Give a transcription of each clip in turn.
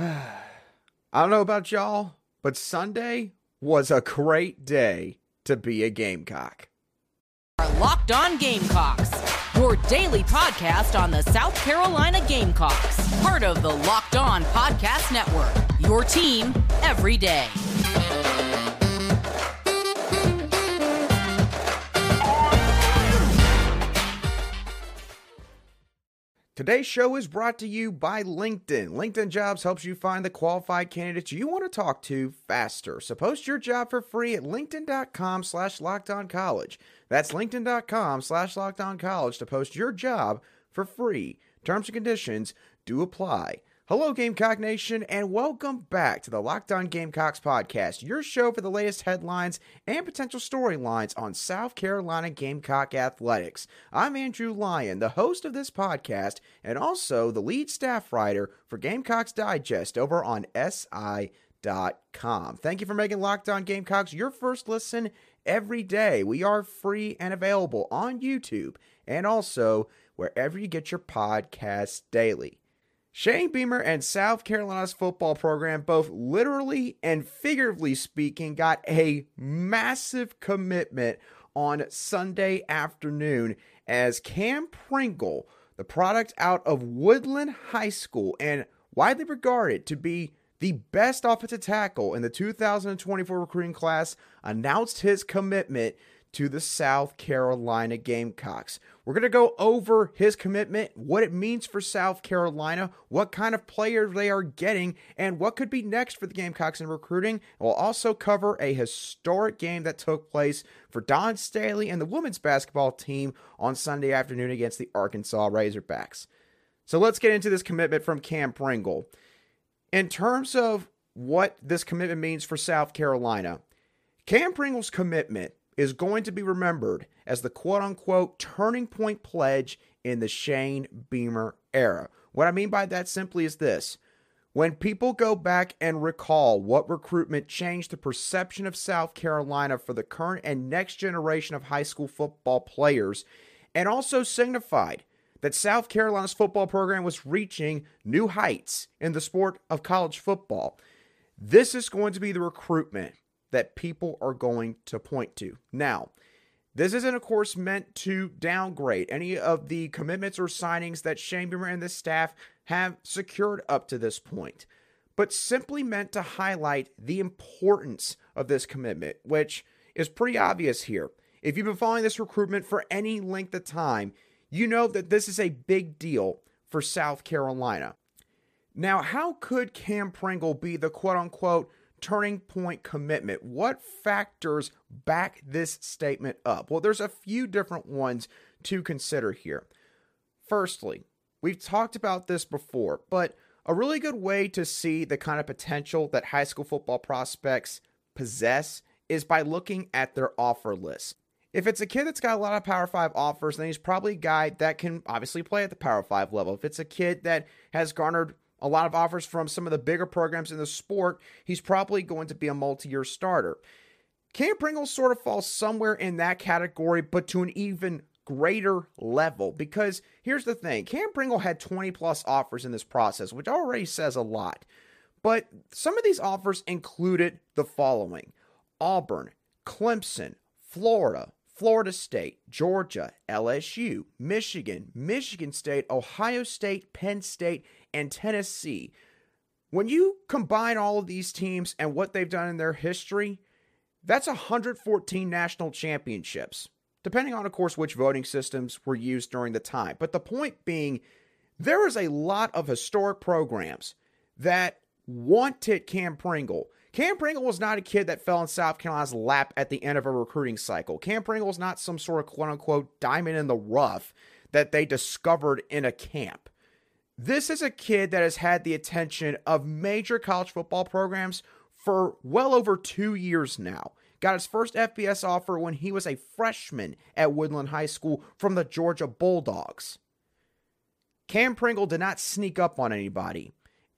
I don't know about y'all, but Sunday was a great day to be a Gamecock. Our Locked On Gamecocks, your daily podcast on the South Carolina Gamecocks, part of the Locked On Podcast Network, your team every day. Today's show is brought to you by LinkedIn. LinkedIn Jobs helps you find the qualified candidates you want to talk to faster. So post your job for free at linkedin.com/lockedoncollege. That's linkedin.com/lockedoncollege to post your job for free. Terms and conditions do apply. Hello, Gamecock Nation, and welcome back to the Locked On Gamecocks podcast, your show for the latest headlines and potential storylines on South Carolina Gamecock athletics. I'm Andrew Lyon, the host of this podcast, and also the lead staff writer for Gamecocks Digest over on SI.com. Thank you for making Locked On Gamecocks your first listen every day. We are free and available on YouTube and also wherever you get your podcasts daily. Shane Beamer and South Carolina's football program, both literally and figuratively speaking, got a massive commitment on Sunday afternoon as Cam Pringle, the product out of Woodland High School and widely regarded to be the best offensive tackle in the 2024 recruiting class, announced his commitment to the South Carolina Gamecocks. We're going to go over his commitment, what it means for South Carolina, what kind of players they are getting, and what could be next for the Gamecocks in recruiting. We'll also cover a historic game that took place for Dawn Staley and the women's basketball team on Sunday afternoon against the Arkansas Razorbacks. So let's get into this commitment from Cam Pringle. In terms of what this commitment means for South Carolina, Cam Pringle's commitment is going to be remembered as the quote-unquote turning point pledge in the Shane Beamer era. What I mean by that simply is this. When people go back and recall what recruitment changed the perception of South Carolina for the current and next generation of high school football players, and also signified that South Carolina's football program was reaching new heights in the sport of college football, this is going to be the recruitment that people are going to point to. Now, this isn't, of course, meant to downgrade any of the commitments or signings that Shane Beamer and the staff have secured up to this point, but simply meant to highlight the importance of this commitment, which is pretty obvious here. If you've been following this recruitment for any length of time, you know that this is a big deal for South Carolina. Now, how could Cam Pringle be the quote-unquote turning point commitment? What factors back this statement up? Well, there's a few different ones to consider here. Firstly, we've talked about this before, but a really good way to see the kind of potential that high school football prospects possess is by looking at their offer list. If it's a kid that's got a lot of Power 5 offers, then he's probably a guy that can obviously play at the Power 5 level. If it's a kid that has garnered a lot of offers from some of the bigger programs in the sport, he's probably going to be a multi-year starter. Cam Pringle sort of falls somewhere in that category, but to an even greater level. Because here's the thing, Cam Pringle had 20-plus offers in this process, which already says a lot. But some of these offers included the following: Auburn, Clemson, Florida, Florida State, Georgia, LSU, Michigan, Michigan State, Ohio State, Penn State, and Tennessee. When you combine all of these teams and what they've done in their history, that's 114 national championships, depending on, of course, which voting systems were used during the time. But the point being, there is a lot of historic programs that wanted Cam Pringle. Cam Pringle was not a kid that fell in South Carolina's lap at the end of a recruiting cycle. Cam Pringle was not some sort of quote-unquote diamond in the rough that they discovered in a camp. This is a kid that has had the attention of major college football programs for well over 2 years now. Got his first FBS offer when he was a freshman at Woodland High School from the Georgia Bulldogs. Cam Pringle did not sneak up on anybody.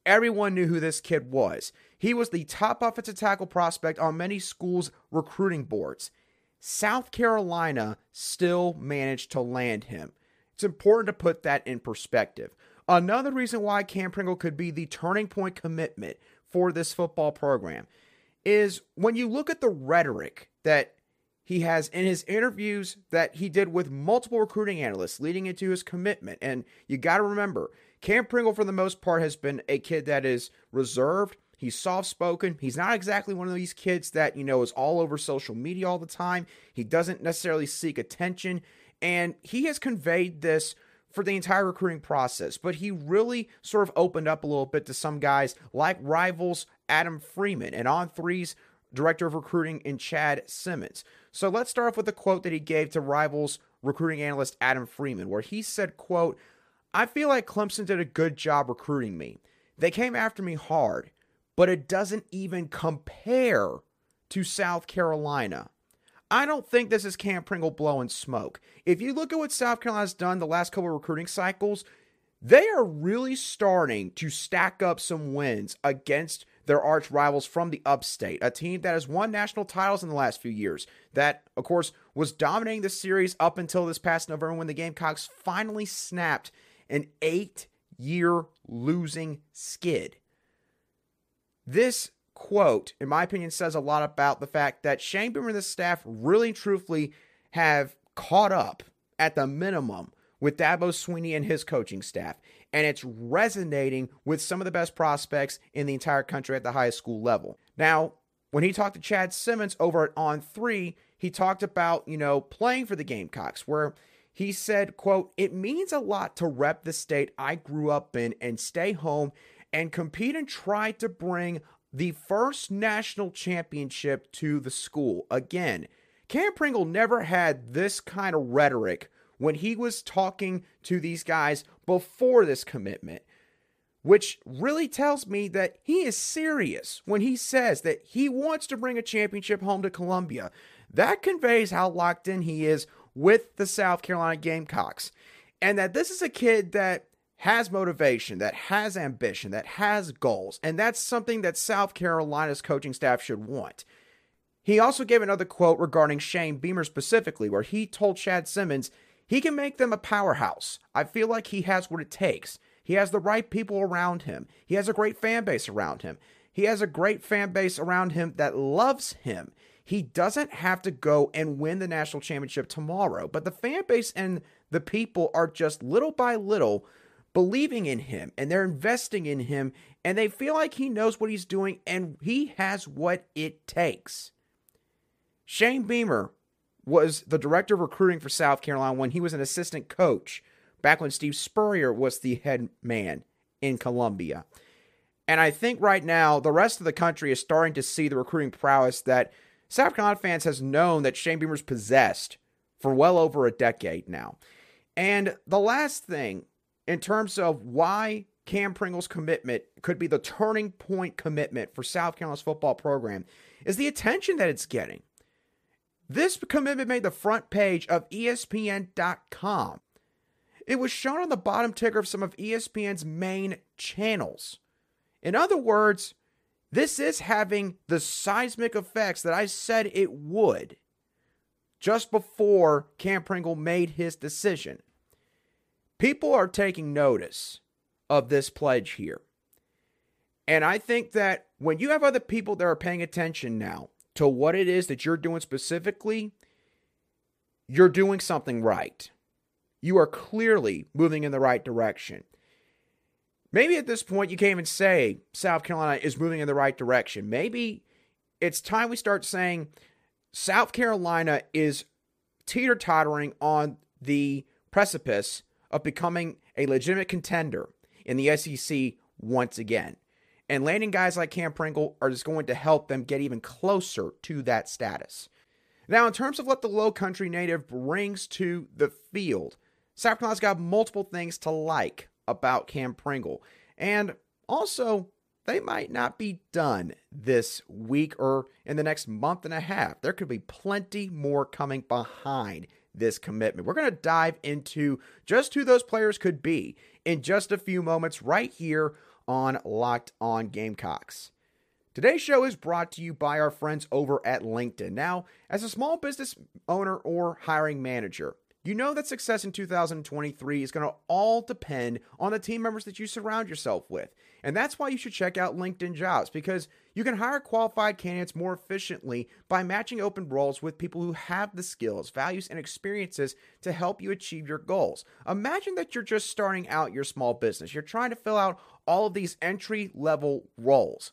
Everyone knew who this kid was. He was the top offensive tackle prospect on many schools' recruiting boards. South Carolina still managed to land him. It's important to put that in perspective. Another reason why Cam Pringle could be the turning point commitment for this football program is when you look at the rhetoric that he has in his interviews that he did with multiple recruiting analysts leading into his commitment. And you got to remember, Cam Pringle, for the most part, has been a kid that is reserved. He's soft-spoken. He's not exactly one of these kids that, you know, is all over social media all the time. He doesn't necessarily seek attention. And he has conveyed this for the entire recruiting process. But he really sort of opened up a little bit to some guys like rivals Adam Freeman and On3's Director of Recruiting and Chad Simmons. So let's start off with a quote that he gave to rivals recruiting analyst Adam Freeman, where he said, quote, "I feel like Clemson did a good job recruiting me. They came after me hard, but it doesn't even compare to South Carolina." I don't think this is Cam Pringle blowing smoke. If you look at what South Carolina's done the last couple of recruiting cycles, they are really starting to stack up some wins against their arch rivals from the upstate, a team that has won national titles in the last few years, that, of course, was dominating the series up until this past November when the Gamecocks finally snapped an 8-year losing skid. This quote, in my opinion, says a lot about the fact that Shane Beamer and the staff really truthfully have caught up at the minimum with Dabo Sweeney and his coaching staff. And it's resonating with some of the best prospects in the entire country at the high school level. Now, when he talked to Chad Simmons over at On3, he talked about, you know, playing for the Gamecocks, where he said, quote, "It means a lot to rep the state I grew up in and stay home and compete and try to bring the first national championship to the school." Again, Cam Pringle never had this kind of rhetoric when he was talking to these guys before this commitment, which really tells me that he is serious when he says that he wants to bring a championship home to Columbia. That conveys how locked in he is with the South Carolina Gamecocks, and that this is a kid that has motivation, that has ambition, that has goals, and that's something that South Carolina's coaching staff should want. He also gave another quote regarding Shane Beamer specifically, where he told Chad Simmons he can make them a powerhouse. "I feel like he has what it takes. He has the right people around him. He has a great fan base around him. He has a great fan base around him that loves him. He doesn't have to go and win the national championship tomorrow, but the fan base and the people are just little by little believing in him, and they're investing in him, and they feel like he knows what he's doing, and he has what it takes." Shane Beamer was the director of recruiting for South Carolina when he was an assistant coach back when Steve Spurrier was the head man in Columbia. And I think right now the rest of the country is starting to see the recruiting prowess that South Carolina fans has known that Shane Beamer's possessed for well over a decade now. And the last thing in terms of why Cam Pringle's commitment could be the turning point commitment for South Carolina's football program is the attention that it's getting. This commitment made the front page of ESPN.com. It was shown on the bottom ticker of some of ESPN's main channels. In other words, this is having the seismic effects that I said it would just before Cam Pringle made his decision. People are taking notice of this pledge here. And I think that when you have other people that are paying attention now to what it is that you're doing specifically, you're doing something right. You are clearly moving in the right direction. Maybe at this point you can't even say South Carolina is moving in the right direction. Maybe it's time we start saying South Carolina is teeter-tottering on the precipice of becoming a legitimate contender in the SEC once again. And landing guys like Cam Pringle are just going to help them get even closer to that status. Now, in terms of what the Lowcountry native brings to the field, South Carolina's got multiple things to like about Cam Pringle. And also, they might not be done this week or in the next month and a half. There could be plenty more coming behind this commitment. We're going to dive into just who those players could be in just a few moments right here on Locked On Gamecocks. Today's show is brought to you by our friends over at LinkedIn. Now, as a small business owner or hiring manager, You know that success in 2023 is going to all depend on the team members that you surround yourself with. And that's why you should check out LinkedIn Jobs, because you can hire qualified candidates more efficiently by matching open roles with people who have the skills, values, and experiences to help you achieve your goals. Imagine that you're just starting out your small business. You're trying to fill out all of these entry-level roles.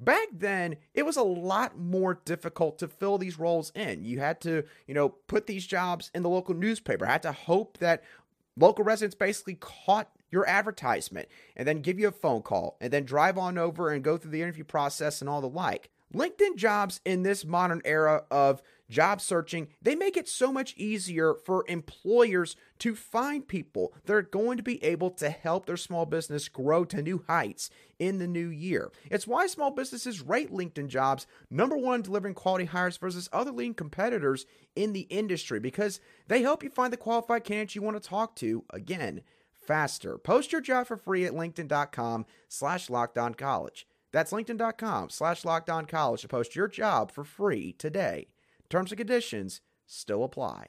Back then, it was a lot more difficult to fill these roles in. You had to, put these jobs in the local newspaper. I had to hope that local residents basically caught your advertisement and then give you a phone call and then drive on over and go through the interview process and all the like. LinkedIn Jobs in this modern era of job searching, they make it so much easier for employers to find people that are going to be able to help their small business grow to new heights in the new year. It's why small businesses rate LinkedIn Jobs #1 delivering quality hires versus other leading competitors in the industry, because they help you find the qualified candidates you want to talk to, again, faster. Post your job for free at linkedin.com/lockedoncollege. That's linkedin.com/lockedoncollege to post your job for free today. Terms and conditions still apply.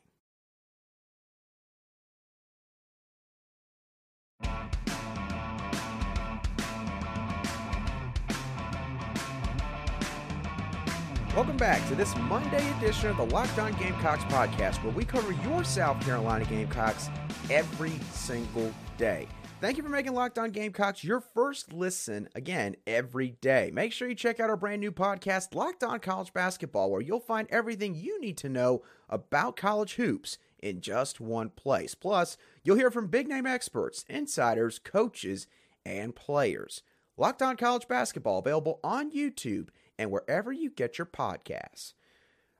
Welcome back to this Monday edition of the Locked On Gamecocks podcast, where we cover your South Carolina Gamecocks every single day. Thank you for making Locked On Gamecocks your first listen, again, every day. Make sure you check out our brand new podcast, Locked On College Basketball, where you'll find everything you need to know about college hoops in just one place. Plus, you'll hear from big-name experts, insiders, coaches, and players. Locked On College Basketball, available on YouTube and wherever you get your podcasts.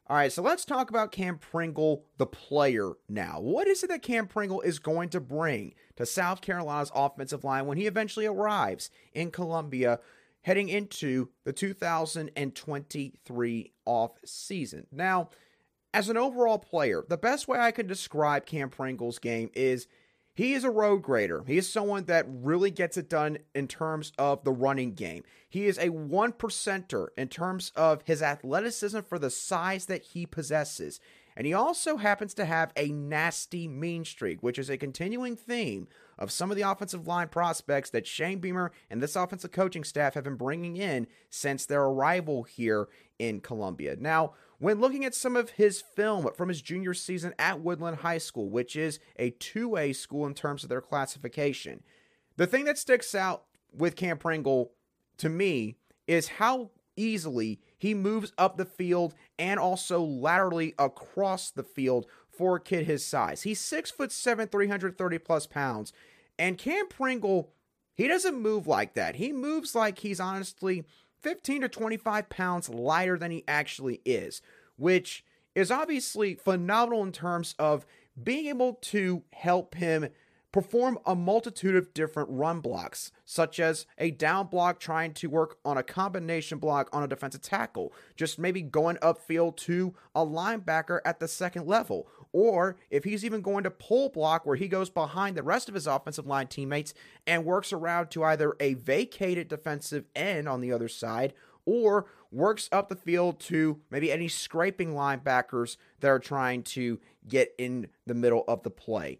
All right, so let's talk about Cam Pringle, the player, now. What is it that Cam Pringle is going to bring to South Carolina's offensive line when he eventually arrives in Columbia heading into the 2023 offseason? Now, as an overall player, the best way I can describe Cam Pringle's game is he is a road grader. He is someone that really gets it done in terms of the running game. He is a 1%er in terms of his athleticism for the size that he possesses. And he also happens to have a nasty mean streak, which is a continuing theme of some of the offensive line prospects that Shane Beamer and this offensive coaching staff have been bringing in since their arrival here in Columbia. Now, when looking at some of his film from his junior season at Woodland High School, which is a 2A school in terms of their classification, the thing that sticks out with Cam Pringle to me is how easily he moves up the field and also laterally across the field for a kid his size. He's 6'7", 330-plus pounds, and Cam Pringle, he doesn't move like that. He moves like he's honestly 15 to 25 pounds lighter than he actually is, which is obviously phenomenal in terms of being able to help him perform a multitude of different run blocks, such as a down block, trying to work on a combination block on a defensive tackle, just maybe going upfield to a linebacker at the second level, or if he's even going to pull block where he goes behind the rest of his offensive line teammates and works around to either a vacated defensive end on the other side or works up the field to maybe any scraping linebackers that are trying to get in the middle of the play.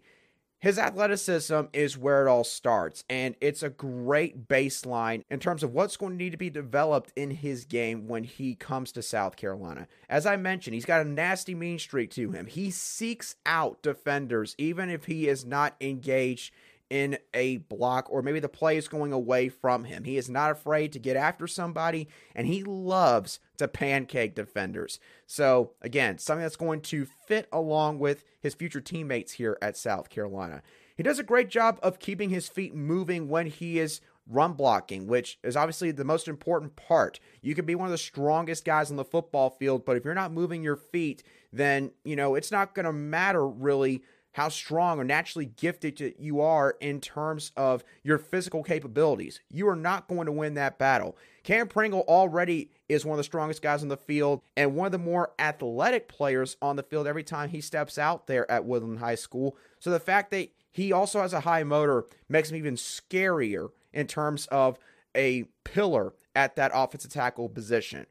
His athleticism is where it all starts, and it's a great baseline in terms of what's going to need to be developed in his game when he comes to South Carolina. As I mentioned, he's got a nasty mean streak to him. He seeks out defenders, even if he is not engaged in a block or maybe the play is going away from him. He is not afraid to get after somebody, and he loves to pancake defenders. So, again, something that's going to fit along with his future teammates here at South Carolina. He does a great job of keeping his feet moving when he is run blocking, which is obviously the most important part. You can be one of the strongest guys on the football field, but if you're not moving your feet, then, it's not going to matter really how strong or naturally gifted you are in terms of your physical capabilities. You are not going to win that battle. Cam Pringle already is one of the strongest guys on the field and one of the more athletic players on the field every time he steps out there at Woodland High School. So the fact that he also has a high motor makes him even scarier in terms of a pillar at that offensive tackle position.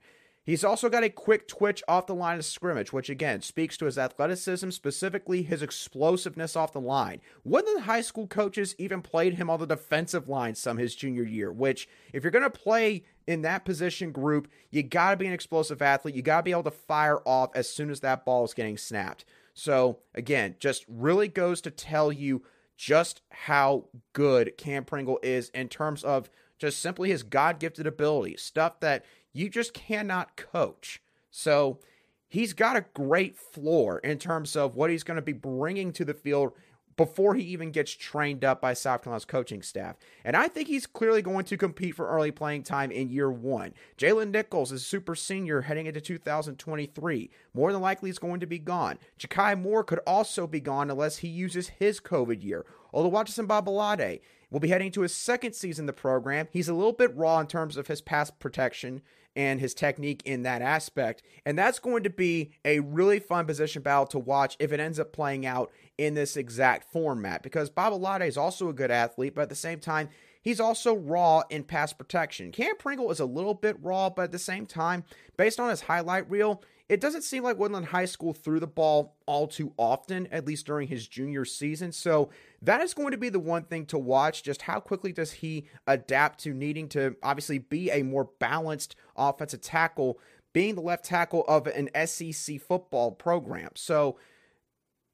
He's also got a quick twitch off the line of scrimmage, which again speaks to his athleticism, specifically his explosiveness off the line. Woodland High School coaches even played him on the defensive line some his junior year, which if you're going to play in that position group, you got to be an explosive athlete. You got to be able to fire off as soon as that ball is getting snapped. So again, just really goes to tell you just how good Cam Pringle is in terms of just simply his God-gifted ability, stuff that you just cannot coach. So he's got a great floor in terms of what he's going to be bringing to the field before he even gets trained up by South Carolina's coaching staff. And I think he's clearly going to compete for early playing time in year one. Jalen Nichols is super senior heading into 2023. More than likely he's going to be gone. Ja'Kai Moore could also be gone unless he uses his COVID year. Although Watson Bobo Alade will be heading to his second season in the program. He's a little bit raw in terms of his pass protection and his technique in that aspect. And that's going to be a really fun position battle to watch if it ends up playing out in this exact format, because Bob Alade is also a good athlete, but at the same time, he's also raw in pass protection. Cam Pringle is a little bit raw, but at the same time, based on his highlight reel, it doesn't seem like Woodland High School threw the ball all too often, at least during his junior season. So that is going to be the one thing to watch. Just how quickly does he adapt to needing to obviously be a more balanced offensive tackle, being the left tackle of an SEC football program. So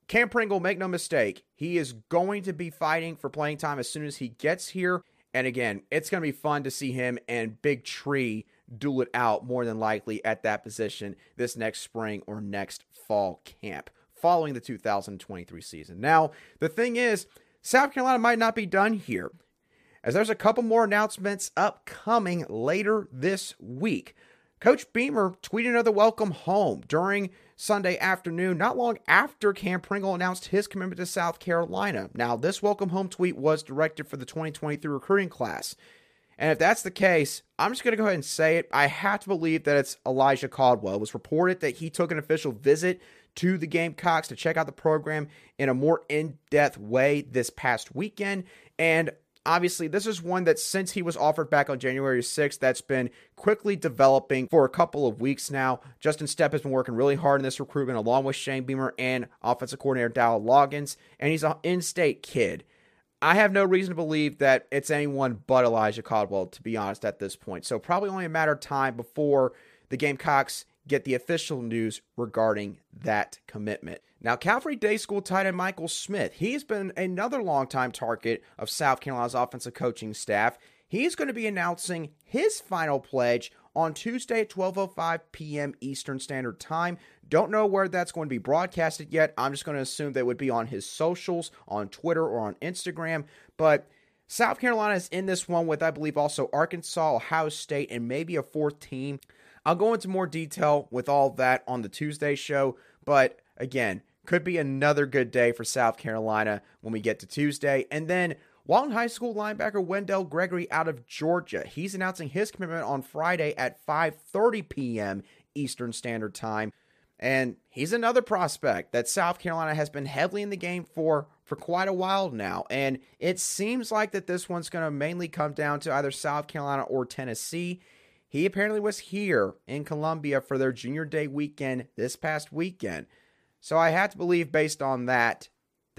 Cam Pringle, make no mistake, he is going to be fighting for playing time as soon as he gets here. And again, it's going to be fun to see him and Big Tree duel it out more than likely at that position this next spring or next fall camp following the 2023 season. Now, the thing is, South Carolina might not be done here, as there's a couple more announcements upcoming later this week. Coach Beamer tweeted another welcome home during Sunday afternoon, not long after Cam Pringle announced his commitment to South Carolina. Now, this welcome home tweet was directed for the 2023 recruiting class. And if that's the case, I'm just going to go ahead and say it. I have to believe that it's Elijah Caldwell. It was reported that he took an official visit to the Gamecocks to check out the program in a more in-depth way this past weekend. And obviously, this is one that since he was offered back on January 6th, that's been quickly developing for a couple of weeks now. Justin Stepp has been working really hard in this recruitment along with Shane Beamer and offensive coordinator Dow Loggins. And he's an in-state kid. I have no reason to believe that it's anyone but Elijah Caldwell, to be honest, at this point. So probably only a matter of time before the Gamecocks get the official news regarding that commitment. Now, Calvary Day School tight end Michael Smith, he's been another longtime target of South Carolina's offensive coaching staff. He's going to be announcing his final pledge on Tuesday at 12:05 p.m. Eastern Standard Time. Don't know where that's going to be broadcasted yet. I'm just going to assume that it would be on his socials, on Twitter or on Instagram. But South Carolina is in this one with, I believe, also Arkansas, Ohio State, and maybe a fourth team. I'll go into more detail with all that on the Tuesday show. But again, could be another good day for South Carolina when we get to Tuesday. And then Woodland High School linebacker Wendell Gregory out of Georgia, he's announcing his commitment on Friday at 5:30 p.m. Eastern Standard Time. And he's another prospect that South Carolina has been heavily in the game for quite a while now. And it seems like that this one's going to mainly come down to either South Carolina or Tennessee. He apparently was here in Columbia for their Junior Day weekend this past weekend. So I have to believe, based on that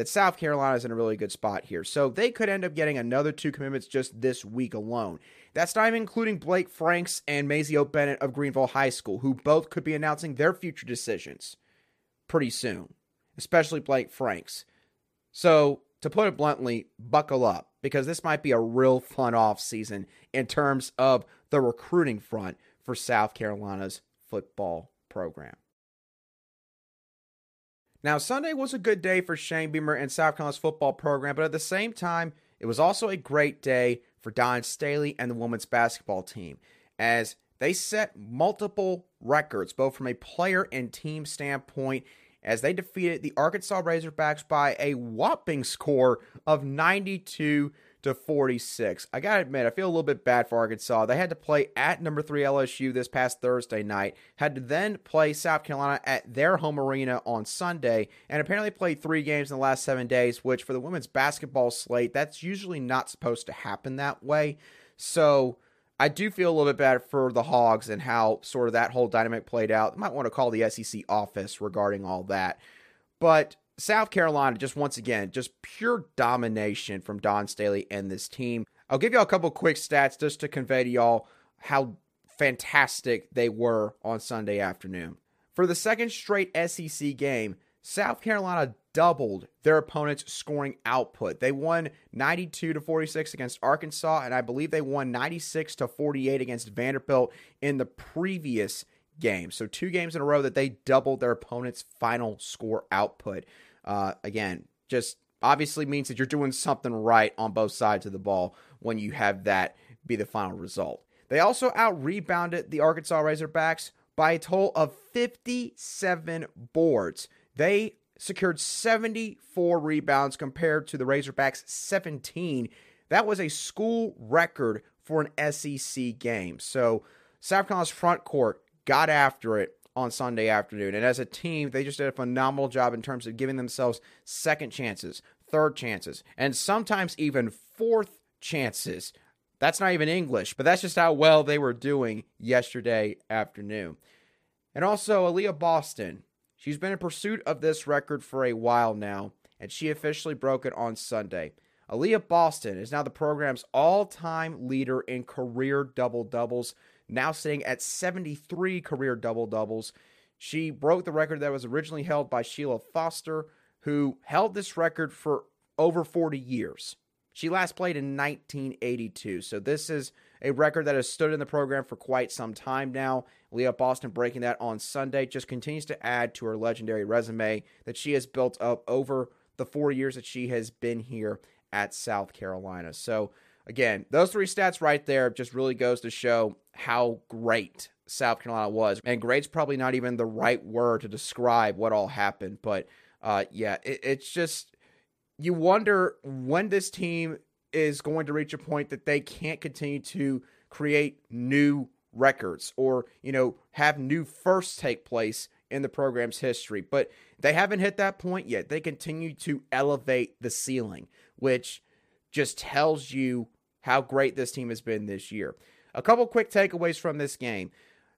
South Carolina is in a really good spot here. So they could end up getting another two commitments just this week alone. That's not even including Blake Franks and Mazio Bennett of Greenville High School, who both could be announcing their future decisions pretty soon, especially Blake Franks. So to put it bluntly, buckle up, because this might be a real fun offseason in terms of the recruiting front for South Carolina's football program. Now, Sunday was a good day for Shane Beamer and South Carolina's football program, but at the same time, it was also a great day for Dawn Staley and the women's basketball team, as they set multiple records, both from a player and team standpoint, as they defeated the Arkansas Razorbacks by a whopping score of 92-46. I gotta admit, I feel a little bit bad for Arkansas. They had to play at number 3 LSU this past Thursday night, had to then play South Carolina at their home arena on Sunday, and apparently played 3 games in the last 7 days, which for the women's basketball slate, that's usually not supposed to happen that way. So I do feel a little bit bad for the Hogs and how sort of that whole dynamic played out. I might want to call the SEC office regarding all that. But South Carolina, just once again, just pure domination from Dawn Staley and this team. I'll give y'all a couple quick stats just to convey to y'all how fantastic they were on Sunday afternoon. For the second straight SEC game, South Carolina doubled their opponent's scoring output. They won 92-46 against Arkansas, and I believe they won 96-48 against Vanderbilt in the previous game. So 2 games in a row that they doubled their opponent's final score output. Again, just obviously means that you're doing something right on both sides of the ball when you have that be the final result. They also out-rebounded the Arkansas Razorbacks by a total of 57 boards. They secured 74 rebounds compared to the Razorbacks' 17. That was a school record for an SEC game. So South Carolina's front court got after it on Sunday afternoon. And as a team, they just did a phenomenal job in terms of giving themselves second chances, third chances, and sometimes even fourth chances. That's not even English, but that's just how well they were doing yesterday afternoon. And also, Aaliyah Boston, she's been in pursuit of this record for a while now, and she officially broke it on Sunday. Aaliyah Boston is now the program's all-time leader in career double-doubles, now sitting at 73 career double-doubles. She broke the record that was originally held by Sheila Foster, who held this record for over 40 years. She last played in 1982, so this is a record that has stood in the program for quite some time now. Aaliyah Boston breaking that on Sunday just continues to add to her legendary resume that she has built up over the 4 years that she has been here at South Carolina. So, again, those 3 stats right there just really goes to show how great South Carolina was. And great's probably not even the right word to describe what all happened, but, yeah, it's just... You wonder when this team is going to reach a point that they can't continue to create new records or, you know, have new firsts take place in the program's history. But they haven't hit that point yet. They continue to elevate the ceiling, which just tells you how great this team has been this year. A couple quick takeaways from this game.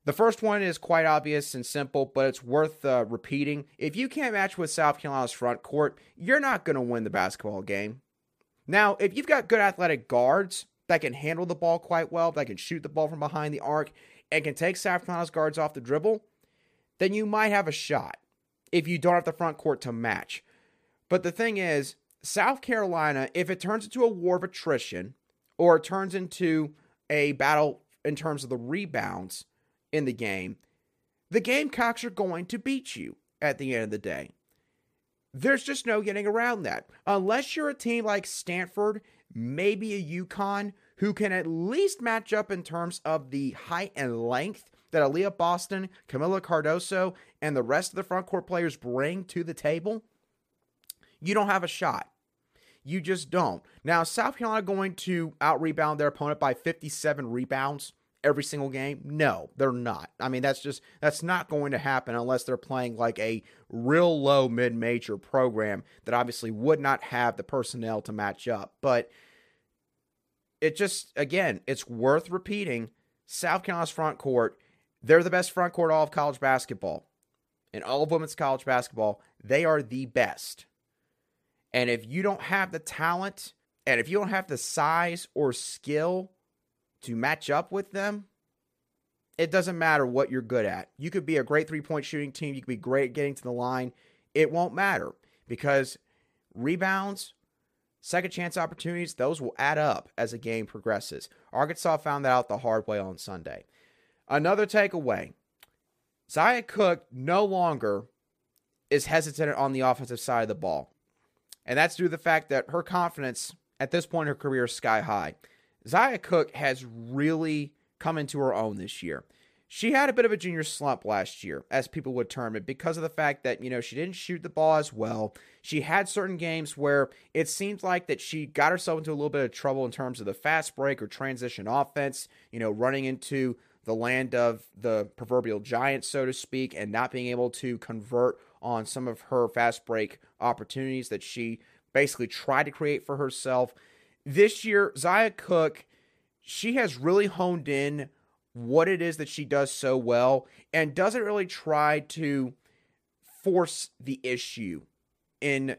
The first one is quite obvious and simple, but it's worth repeating. If you can't match with South Carolina's front court, you're not going to win the basketball game. Now, if you've got good athletic guards that can handle the ball quite well, that can shoot the ball from behind the arc, and can take South Carolina's guards off the dribble, then you might have a shot if you don't have the front court to match. But the thing is, South Carolina, if it turns into a war of attrition, or it turns into a battle in terms of the rebounds, in the game, the Gamecocks are going to beat you at the end of the day. There's just no getting around that. Unless you're a team like Stanford, maybe a UConn, who can at least match up in terms of the height and length that Aaliyah Boston, Camila Cardoso, and the rest of the front court players bring to the table, you don't have a shot. You just don't. Now, South Carolina going to out-rebound their opponent by 57 rebounds every single game? No, they're not. I mean, that's not going to happen unless they're playing like a real low mid-major program that obviously would not have the personnel to match up. But it just, again, it's worth repeating. South Carolina's front court, they're the best front court all of college basketball. In all of women's college basketball, they are the best. And if you don't have the talent, and if you don't have the size or skill to match up with them, it doesn't matter what you're good at. You could be a great three-point shooting team. You could be great at getting to the line. It won't matter because rebounds, second-chance opportunities, those will add up as the game progresses. Arkansas found that out the hard way on Sunday. Another takeaway, Zion Cook no longer is hesitant on the offensive side of the ball, and that's due to the fact that her confidence at this point in her career is sky high. Zion Cook has really come into her own this year. She had a bit of a junior slump last year, as people would term it, because of the fact that, you know, she didn't shoot the ball as well. She had certain games where it seemed like that she got herself into a little bit of trouble in terms of the fast break or transition offense, you know, running into the land of the proverbial giant, so to speak, and not being able to convert on some of her fast break opportunities that she basically tried to create for herself. This year, Zion Cook, she has really honed in what it is that she does so well and doesn't really try to force the issue in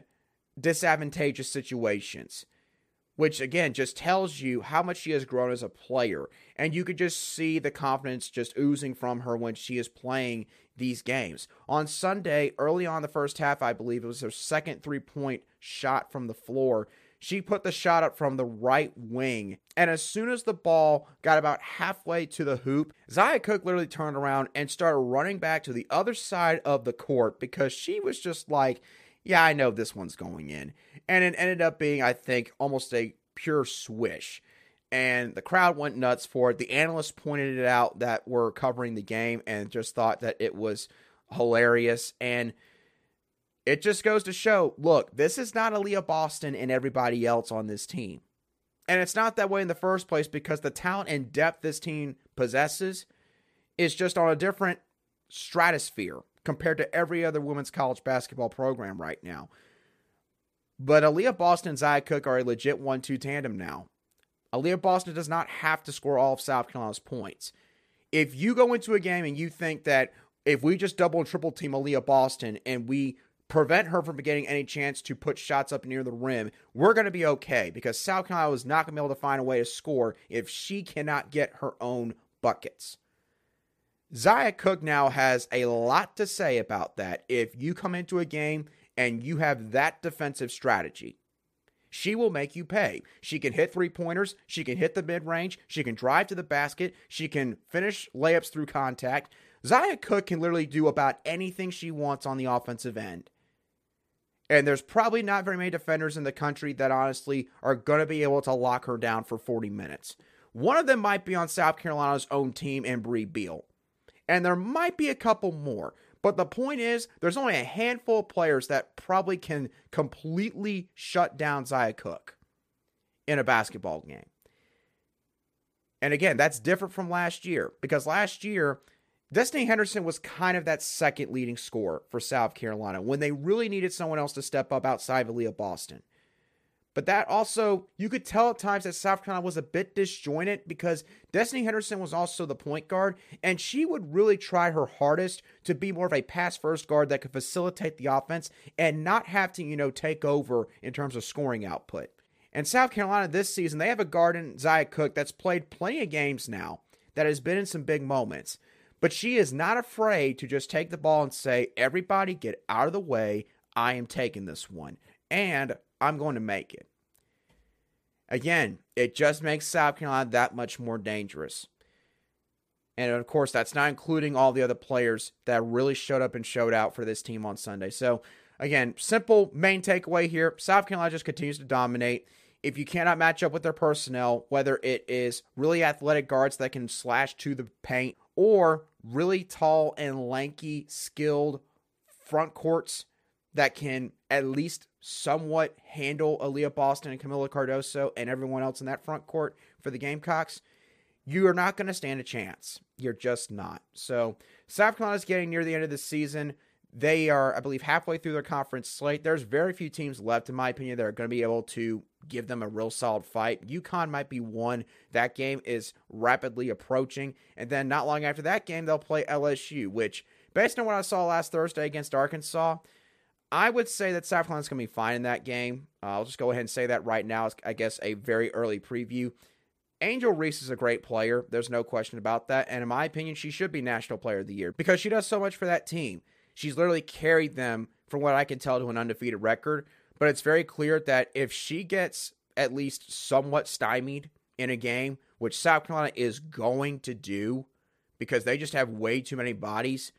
disadvantageous situations, which again just tells you how much she has grown as a player. And you could just see the confidence just oozing from her when she is playing these games. On Sunday, early on in the first half, I believe it was her second three-point shot from the floor. She put the shot up from the right wing, and as soon as the ball got about halfway to the hoop, Zion Cook literally turned around and started running back to the other side of the court because she was just like, yeah, I know this one's going in. And it ended up being, I think, almost a pure swish. And the crowd went nuts for it. The analysts pointed it out that were covering the game and just thought that it was hilarious. And it just goes to show, look, this is not Aaliyah Boston and everybody else on this team. And it's not that way in the first place because the talent and depth this team possesses is just on a different stratosphere compared to every other women's college basketball program right now. But Aaliyah Boston and Zion Cook are a legit 1-2 tandem now. Aaliyah Boston does not have to score all of South Carolina's points. If you go into a game and you think that if we just double and triple team Aaliyah Boston and we prevent her from getting any chance to put shots up near the rim, we're going to be okay because South Carolina is not going to be able to find a way to score if she cannot get her own buckets. Zion Cook now has a lot to say about that. If you come into a game and you have that defensive strategy, she will make you pay. She can hit three-pointers. She can hit the mid-range. She can drive to the basket. She can finish layups through contact. Zion Cook can literally do about anything she wants on the offensive end. And there's probably not very many defenders in the country that honestly are going to be able to lock her down for 40 minutes. One of them might be on South Carolina's own team and Bree Beal. And there might be a couple more. But the point is, there's only a handful of players that probably can completely shut down Zion Cook in a basketball game. And again, that's different from last year. Because last year, Destiny Henderson was kind of that second leading scorer for South Carolina when they really needed someone else to step up outside of Aaliyah Boston. But that also, you could tell at times that South Carolina was a bit disjointed because Destiny Henderson was also the point guard, and she would really try her hardest to be more of a pass-first guard that could facilitate the offense and not have to, take over in terms of scoring output. And South Carolina this season, they have a guard in Zion Cook that's played plenty of games now that has been in some big moments. But she is not afraid to just take the ball and say, everybody get out of the way, I am taking this one. And I'm going to make it. Again, it just makes South Carolina that much more dangerous. And of course, that's not including all the other players that really showed up and showed out for this team on Sunday. So again, simple main takeaway here. South Carolina just continues to dominate. If you cannot match up with their personnel, whether it is really athletic guards that can slash to the paint or really tall and lanky, skilled front courts that can at least somewhat handle Aaliyah Boston and Camila Cardoso and everyone else in that front court for the Gamecocks, you are not going to stand a chance. You're just not. So South Carolina is getting near the end of the season. They are, I believe, halfway through their conference slate. There's very few teams left, in my opinion, that are going to be able to give them a real solid fight. UConn might be one. That game is rapidly approaching. And then not long after that game, they'll play LSU, which, based on what I saw last Thursday against Arkansas, I would say that South Carolina's going to be fine in that game. I'll just go ahead and say that right now. It's, I guess, a very early preview. Angel Reese is a great player. There's no question about that. And in my opinion, she should be National Player of the Year because she does so much for that team. She's literally carried them, from what I can tell, to an undefeated record. But it's very clear that if she gets at least somewhat stymied in a game, which South Carolina is going to do because they just have way too many bodies,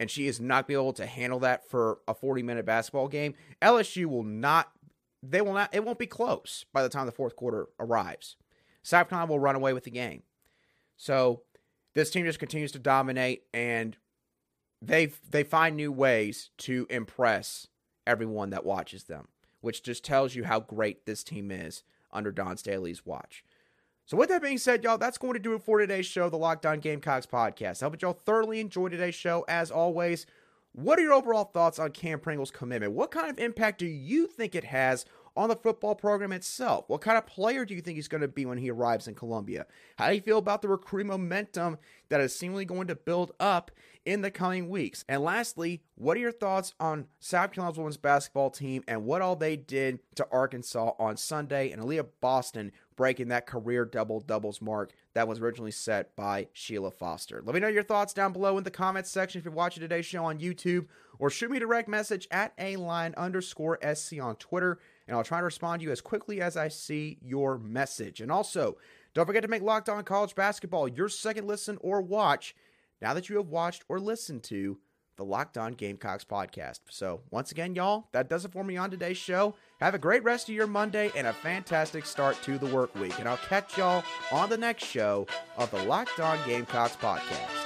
and she is not be able to handle that for a 40-minute basketball game, LSU will not, they will not, it won't be close by the time the fourth quarter arrives. South Carolina will run away with the game. So this team just continues to dominate, and they find new ways to impress everyone that watches them, which just tells you how great this team is under Dawn Staley's watch. So with that being said, y'all, that's going to do it for today's show, the Lockdown Gamecocks podcast. I hope that y'all thoroughly enjoyed today's show. As always, what are your overall thoughts on Cam Pringle's commitment? What kind of impact do you think it has on the football program itself? What kind of player do you think he's going to be when he arrives in Columbia? How do you feel about the recruiting momentum that is seemingly going to build up in the coming weeks? And lastly, what are your thoughts on South Carolina's women's basketball team and what all they did to Arkansas on Sunday, and Aaliyah Boston breaking that career double-doubles mark that was originally set by Sheila Foster? Let me know your thoughts down below in the comments section if you're watching today's show on YouTube, or shoot me a direct message at aline_SC on Twitter, and I'll try to respond to you as quickly as I see your message. And also, don't forget to make Locked On College Basketball your second listen or watch now that you have watched or listened to the Locked On Gamecocks podcast. So once again, y'all, that does it for me on today's show. Have a great rest of your Monday and a fantastic start to the work week. And I'll catch y'all on the next show of the Locked On Gamecocks podcast.